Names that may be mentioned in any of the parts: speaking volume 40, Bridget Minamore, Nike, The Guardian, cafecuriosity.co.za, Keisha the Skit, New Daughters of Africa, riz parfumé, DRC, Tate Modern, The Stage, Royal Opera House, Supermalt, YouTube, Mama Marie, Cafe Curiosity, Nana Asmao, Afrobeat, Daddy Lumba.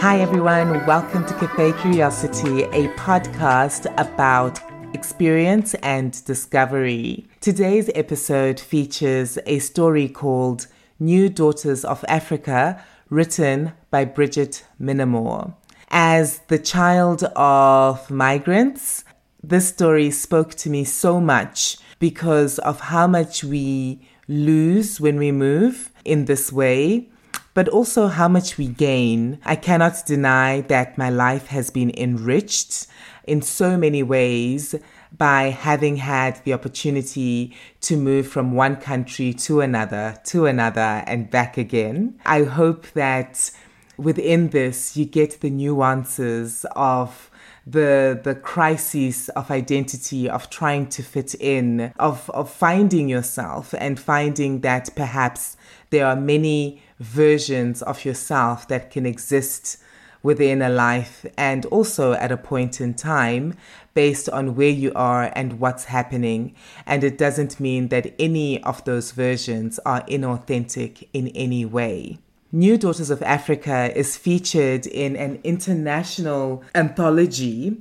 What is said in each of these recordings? Hi everyone, welcome to Cafe Curiosity, a podcast about experience and discovery. Today's episode features a story called New Daughters of Africa, written by Bridget Minamore. As the child of migrants, this story spoke to me so much because of how much we lose when we move in this way, but also how much we gain. I cannot deny that my life has been enriched in so many ways by having had the opportunity to move from one country to another, and back again. I hope that within this, you get the nuances of the crisis of identity, of trying to fit in, of finding yourself and finding that perhaps there are many versions of yourself that can exist within a life and also at a point in time based on where you are and what's happening. And it doesn't mean that any of those versions are inauthentic in any way. New Daughters of Africa is featured in an international anthology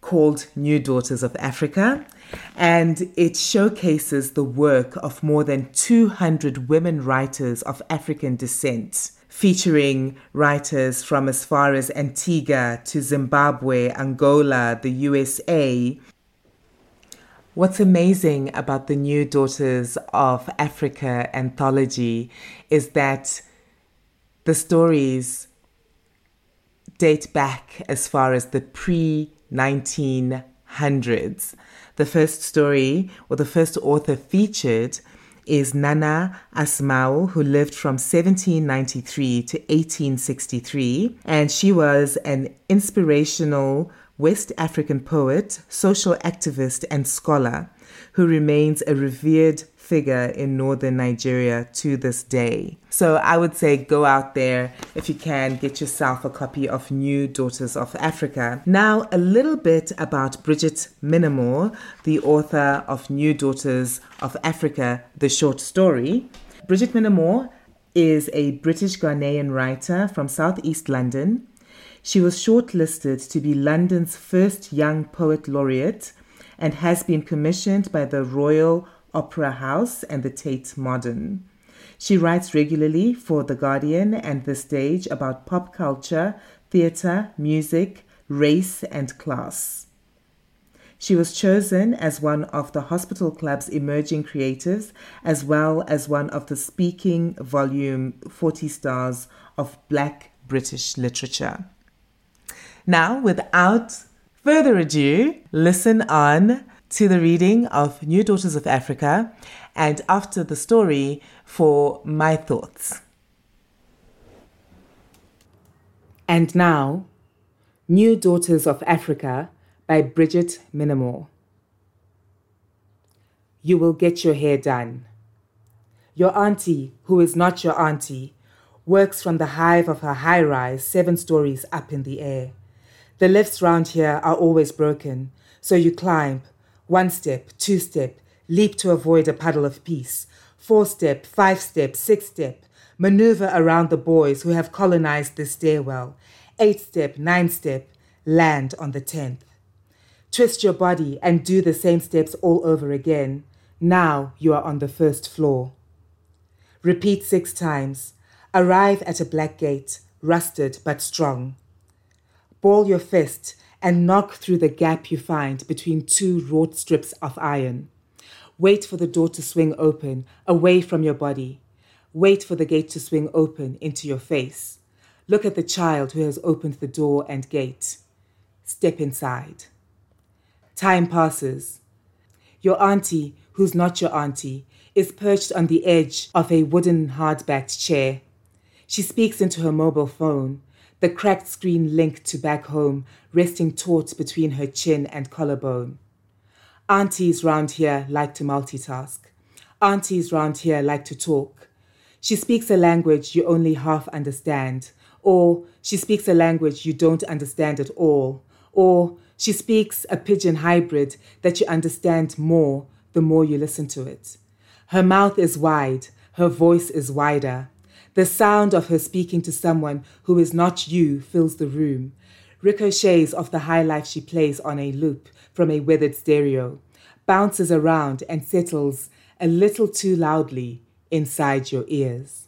called New Daughters of Africa, and it showcases the work of more than 200 women writers of African descent, featuring writers from as far as Antigua to Zimbabwe, Angola, the USA. What's amazing about the New Daughters of Africa anthology is that the stories date back as far as the pre-1900s. The first story, or the first author featured, is Nana Asmao, who lived from 1793 to 1863, and she was an inspirational West African poet, social activist, and scholar who remains a revered figure in northern Nigeria to this day. So I would say go out there if you can, get yourself a copy of New Daughters of Africa. Now a little bit about Bridget Minamore, the author of New Daughters of Africa, the short story. Bridget Minamore is a British Ghanaian writer from Southeast London. She was shortlisted to be London's first young poet laureate and has been commissioned by the Royal Opera House and the Tate Modern. She writes regularly for The Guardian and The Stage about pop culture, theatre, music, race, and class. She was chosen as one of the Hospital Club's emerging creatives, as well as one of the Speaking Volume 40 stars of Black British literature. Now, without further ado, listen on to the reading of New Daughters of Africa, and after the story, for my thoughts. And now, New Daughters of Africa by Bridget Minamore. You will get your hair done. Your auntie, who is not your auntie, works from the hive of her high-rise 7 stories up in the air. The lifts round here are always broken, so you climb. 1 step, 2 step, leap to avoid a puddle of peace. 4 step, 5 step, 6 step, maneuver around the boys who have colonized the stairwell. 8 step, 9 step, land on the 10th. Twist your body and do the same steps all over again. Now you are on the 1st floor. Repeat 6 times. Arrive at a black gate, rusted but strong. Ball your fist and knock through the gap you find between 2 wrought strips of iron. Wait for the door to swing open, away from your body. Wait for the gate to swing open into your face. Look at the child who has opened the door and gate. Step inside. Time passes. Your auntie, who's not your auntie, is perched on the edge of a wooden hard-backed chair. She speaks into her mobile phone, the cracked screen linked to back home, resting taut between her chin and collarbone. Aunties round here like to multitask. Aunties round here like to talk. She speaks a language you only half understand, or she speaks a language you don't understand at all, or she speaks a pidgin hybrid that you understand more the more you listen to it. Her mouth is wide, her voice is wider. The sound of her speaking to someone who is not you fills the room. Ricochets off the high life she plays on a loop from a weathered stereo, bounces around and settles a little too loudly inside your ears.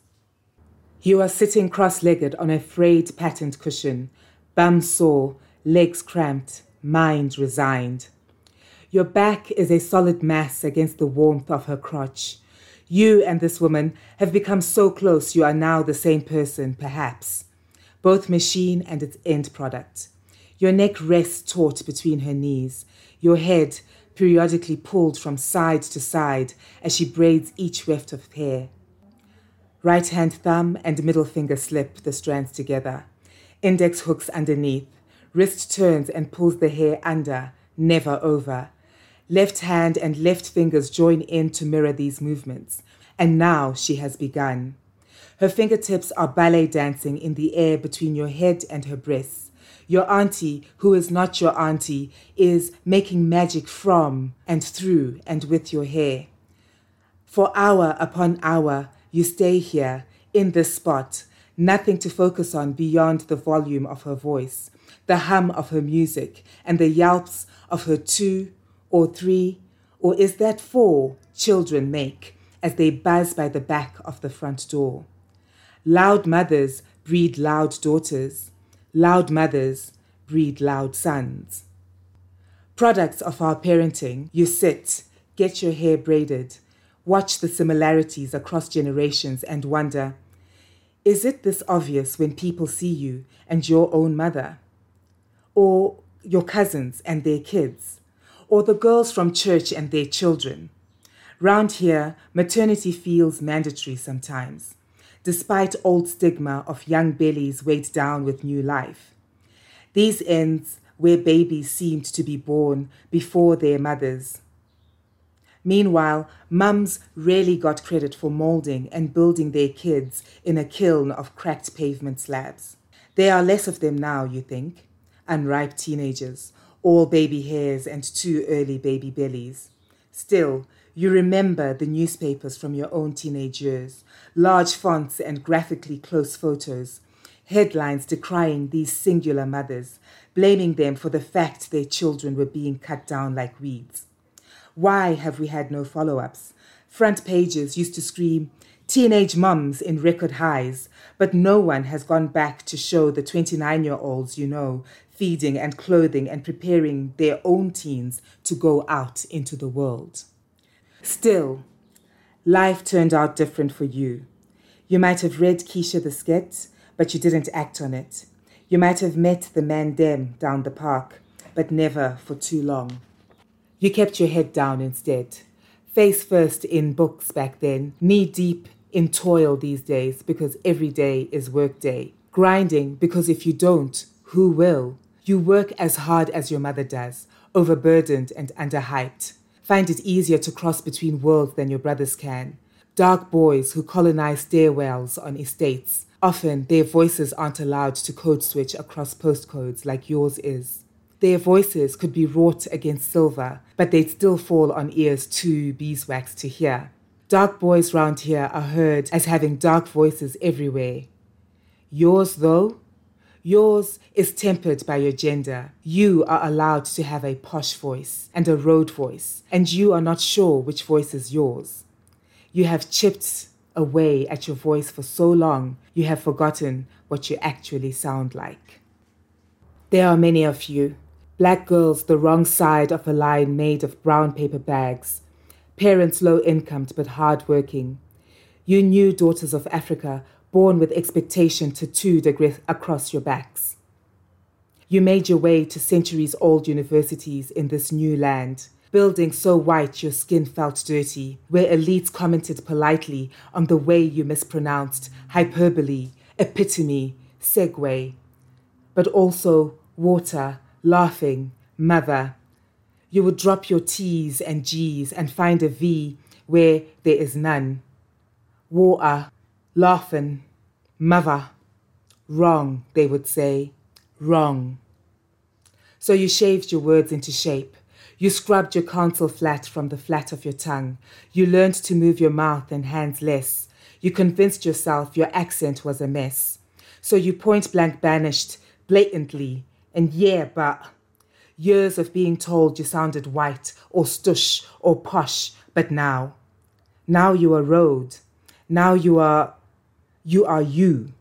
You are sitting cross-legged on a frayed patent cushion, bum sore, legs cramped, mind resigned. Your back is a solid mass against the warmth of her crotch. You and this woman have become so close you are now the same person, perhaps, both machine and its end product. Your neck rests taut between her knees, your head periodically pulled from side to side as she braids each weft of hair. Right hand thumb and middle finger slip the strands together. Index hooks underneath. Wrist turns and pulls the hair under, never over. Left hand and left fingers join in to mirror these movements. And now she has begun. Her fingertips are ballet dancing in the air between your head and her breasts. Your auntie, who is not your auntie, is making magic from and through and with your hair. For hour upon hour, you stay here, in this spot, nothing to focus on beyond the volume of her voice, the hum of her music, and the yelps of her 2 or 3, or is that 4 children make as they buzz by the back of the front door. Loud mothers breed loud daughters. Loud mothers breed loud sons. Products of our parenting, you sit, get your hair braided, watch the similarities across generations and wonder, is it this obvious when people see you and your own mother? Or your cousins and their kids? Or the girls from church and their children? Round here, maternity feels mandatory sometimes, despite old stigma of young bellies weighed down with new life. These ends where babies seemed to be born before their mothers. Meanwhile, mums rarely got credit for moulding and building their kids in a kiln of cracked pavement slabs. There are less of them now, you think. Unripe teenagers, all baby hairs and too early baby bellies. Still, you remember the newspapers from your own teenage years, large fonts and graphically close photos, headlines decrying these singular mothers, blaming them for the fact their children were being cut down like weeds. Why have we had no follow-ups? Front pages used to scream, teenage mums in record highs, but no one has gone back to show the 29-year-olds you know, feeding and clothing and preparing their own teens to go out into the world. Still, life turned out different for you. You might have read Keisha the Skit, but you didn't act on it. You might have met the man Dem down the park, but never for too long. You kept your head down instead, face first in books back then, knee deep in toil these days because every day is work day. Grinding because if you don't, who will? You work as hard as your mother does, overburdened and underhyped. Find it easier to cross between worlds than your brothers can. Dark boys who colonize stairwells on estates. Often their voices aren't allowed to code switch across postcodes like yours is. Their voices could be wrought against silver, but they'd still fall on ears too beeswaxed to hear. Dark boys round here are heard as having dark voices everywhere. Yours, though? Yours is tempered by your gender. You are allowed to have a posh voice and a road voice, and you are not sure which voice is yours. You have chipped away at your voice for so long, you have forgotten what you actually sound like. There are many of you. Black girls the wrong side of a line made of brown paper bags. Parents low-income but hard-working. You new daughters of Africa, born with expectation tattooed across your backs. You made your way to centuries-old universities in this new land, building so white your skin felt dirty, where elites commented politely on the way you mispronounced hyperbole, epitome, segue, but also water, laughing, mother. You would drop your T's and G's and find a V where there is none. Water, laughing, mother. Wrong, they would say, wrong. So you shaved your words into shape. You scrubbed your consonant flat from the flat of your tongue. You learned to move your mouth and hands less. You convinced yourself your accent was a mess. So you point blank banished, blatantly. And yeah, but years of being told you sounded white or stush or posh. But now you are road. Now you are you.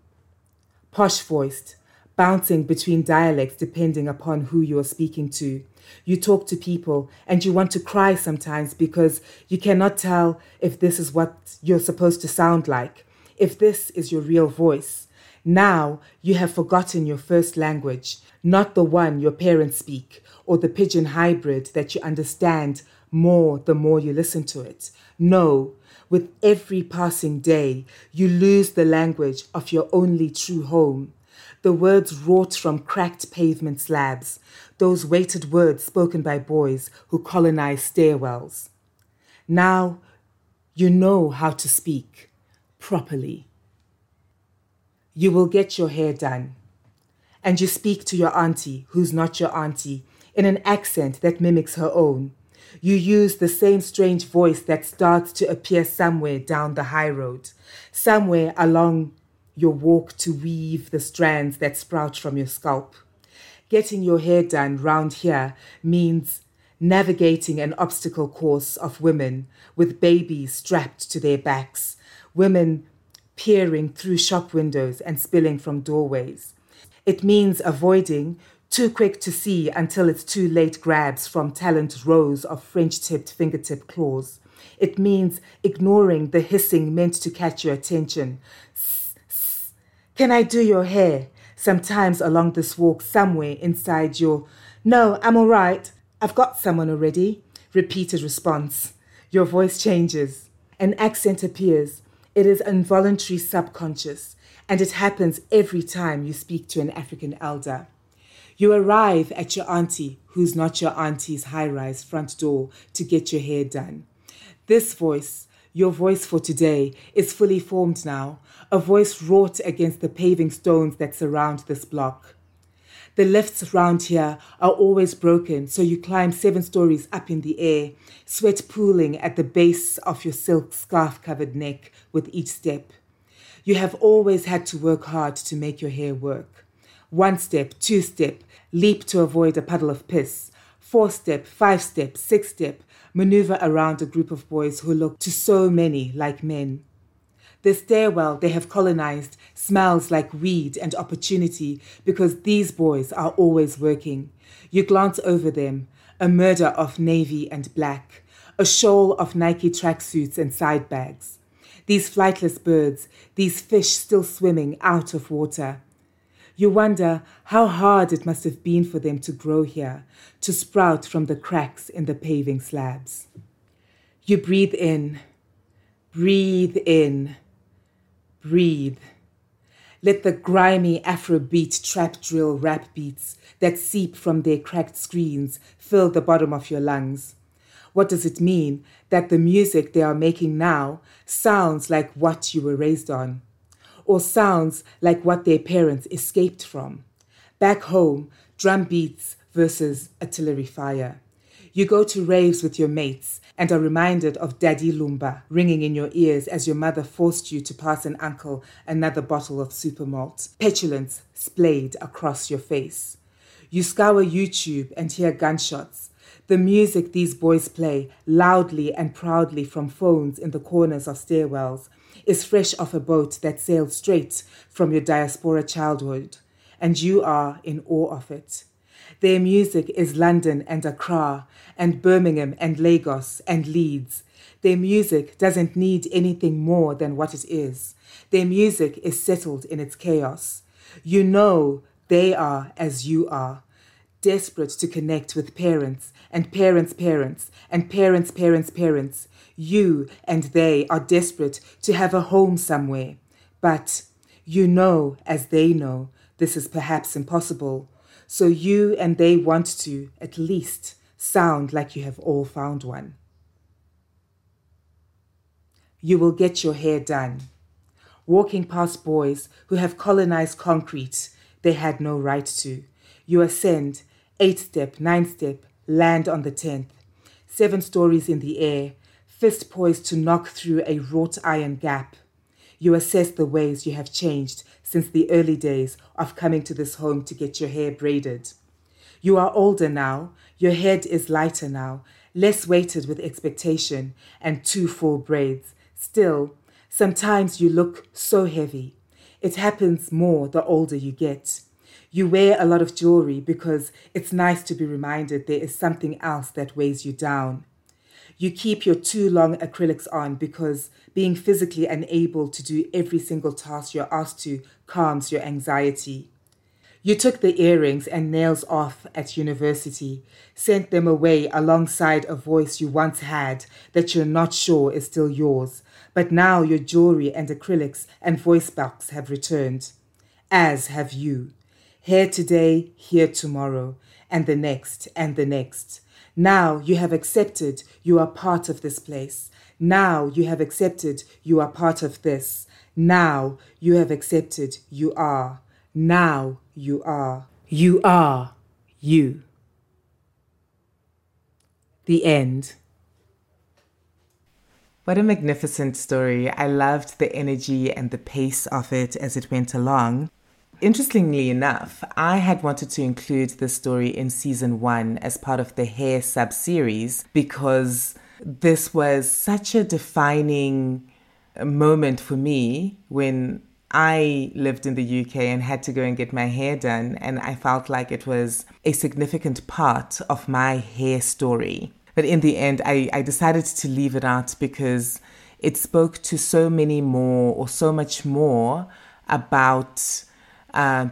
Posh voiced, bouncing between dialects depending upon who you are speaking to. You talk to people and you want to cry sometimes because you cannot tell if this is what you're supposed to sound like, if this is your real voice. Now you have forgotten your first language, not the one your parents speak or the pidgin hybrid that you understand more the more you listen to it. No, with every passing day, you lose the language of your only true home. The words wrought from cracked pavement slabs, those weighted words spoken by boys who colonize stairwells. Now you know how to speak properly. You will get your hair done, and you speak to your auntie, who's not your auntie, in an accent that mimics her own. You use the same strange voice that starts to appear somewhere down the high road, somewhere along your walk to weave the strands that sprout from your scalp. Getting your hair done round here means navigating an obstacle course of women with babies strapped to their backs, women peering through shop windows and spilling from doorways. It means avoiding too quick to see until it's too late grabs from talent rows of French-tipped fingertip claws. It means ignoring the hissing meant to catch your attention. Can I do your hair? Sometimes along this walk somewhere inside your, no, I'm all right, I've got someone already, repeated response. Your voice changes. An accent appears. It is involuntary subconscious, and it happens every time you speak to an African elder. You arrive at your auntie, who's not your auntie's high-rise front door, to get your hair done. This voice, your voice for today, is fully formed now, a voice wrought against the paving stones that surround this block. The lifts round here are always broken, so you climb 7 stories up in the air, sweat pooling at the base of your silk scarf-covered neck with each step. You have always had to work hard to make your hair work. 1 step, 2 step, leap to avoid a puddle of piss. 4 step, 5 step, 6 step, maneuver around a group of boys who look to so many like men. The stairwell they have colonized smells like weed and opportunity because these boys are always working. You glance over them, a murder of navy and black, a shoal of Nike tracksuits and side bags. These flightless birds, these fish still swimming out of water. You wonder how hard it must have been for them to grow here, to sprout from the cracks in the paving slabs. You breathe in, breathe in, breathe. Let the grimy Afrobeat trap drill rap beats that seep from their cracked screens fill the bottom of your lungs. What does it mean that the music they are making now sounds like what you were raised on? Or sounds like what their parents escaped from. Back home, drum beats versus artillery fire. You go to raves with your mates and are reminded of Daddy Lumba ringing in your ears as your mother forced you to pass an uncle another bottle of Supermalt, petulance splayed across your face. You scour YouTube and hear gunshots. The music these boys play loudly and proudly from phones in the corners of stairwells is fresh off a boat that sailed straight from your diaspora childhood, and you are in awe of it. Their music is London and Accra and Birmingham and Lagos and Leeds. Their music doesn't need anything more than what it is. Their music is settled in its chaos. You know they are as you are, desperate to connect with parents and parents' parents and parents' parents' parents. You and they are desperate to have a home somewhere, but you know, as they know, this is perhaps impossible. So you and they want to, at least, sound like you have all found one. You will get your hair done. Walking past boys who have colonized concrete they had no right to. You ascend, 8 step, 9 step, land on the 10th. 7 stories in the air, fist poised to knock through a wrought iron gap. You assess the ways you have changed since the early days of coming to this home to get your hair braided. You are older now, your head is lighter now, less weighted with expectation and two full braids. Still, sometimes you look so heavy. It happens more the older you get. You wear a lot of jewelry because it's nice to be reminded there is something else that weighs you down. You keep your too long acrylics on because being physically unable to do every single task you're asked to calms your anxiety. You took the earrings and nails off at university, sent them away alongside a voice you once had that you're not sure is still yours, but now your jewelry and acrylics and voice box have returned, as have you. Here today, here tomorrow, and the next, and the next. Now you have accepted you are part of this place. Now you have accepted you are part of this. Now you have accepted you are. Now you are. You are you. The end. What a magnificent story. I loved the energy and the pace of it as it went along. Interestingly enough, I had wanted to include this story in season 1 as part of the hair sub-series because this was such a defining moment for me when I lived in the UK and had to go and get my hair done, and I felt like it was a significant part of my hair story. But in the end, I decided to leave it out because it spoke to so much more about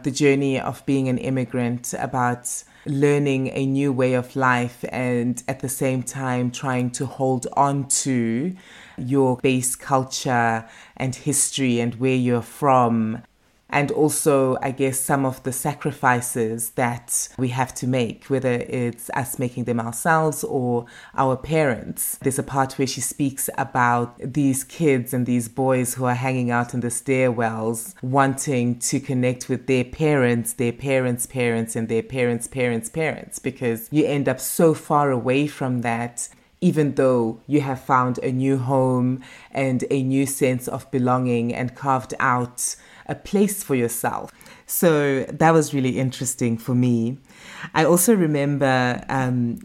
the journey of being an immigrant, about learning a new way of life and at the same time trying to hold on to your base culture and history and where you're from. And also, I guess, some of the sacrifices that we have to make, whether it's us making them ourselves or our parents. There's a part where she speaks about these kids and these boys who are hanging out in the stairwells, wanting to connect with their parents' parents, and their parents' parents' parents, because you end up so far away from that, even though you have found a new home and a new sense of belonging and carved out a place for yourself. So that was really interesting for me. I also remember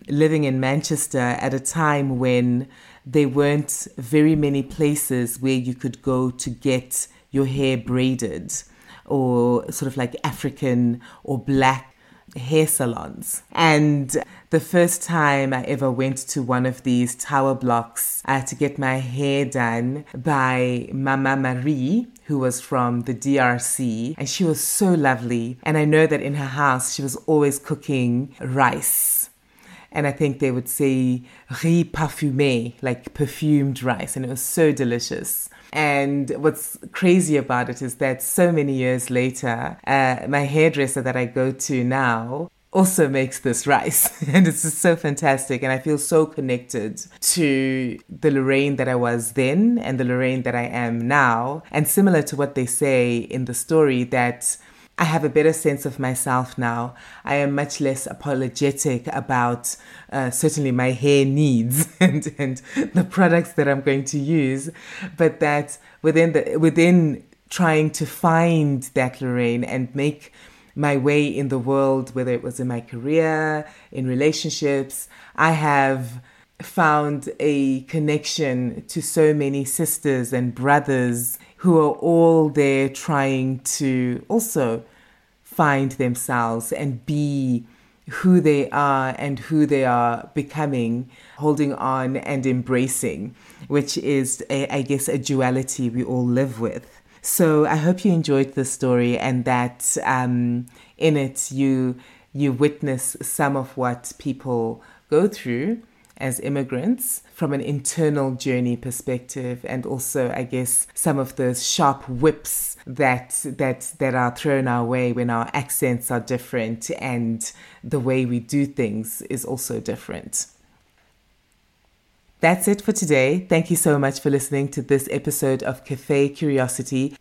living in Manchester at a time when there weren't very many places where you could go to get your hair braided, or sort of like African or black hair salons. And the first time I ever went to one of these tower blocks to get my hair done by Mama Marie, who was from the DRC, and she was so lovely. And I know that in her house, she was always cooking rice. And I think they would say riz parfumé, like perfumed rice. And it was so delicious. And what's crazy about it is that so many years later, my hairdresser that I go to now also makes this rice. And it's just so fantastic. And I feel so connected to the Lorraine that I was then and the Lorraine that I am now. And similar to what they say in the story, that I have a better sense of myself now. I am much less apologetic about certainly my hair needs and the products that I'm going to use, but that within trying to find that Lorraine and make my way in the world, whether it was in my career, in relationships, I have found a connection to so many sisters and brothers who are all there trying to also find themselves and be who they are and who they are becoming, holding on and embracing, which is, I guess, a duality we all live with. So I hope you enjoyed this story and that in it you witness some of what people go through as immigrants from an internal journey perspective, and also I guess some of the sharp whips that are thrown our way when our accents are different and the way we do things is also different. That's it for today. Thank you so much for listening to this episode of Cafe Curiosity.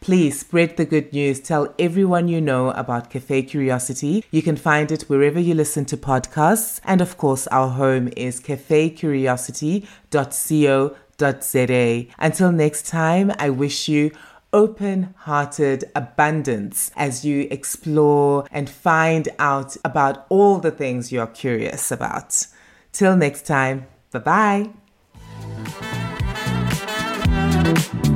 Please spread the good news. Tell everyone you know about Cafe Curiosity. You can find it wherever you listen to podcasts. And of course, our home is cafecuriosity.co.za. Until next time, I wish you open-hearted abundance as you explore and find out about all the things you're curious about. Till next time, bye-bye.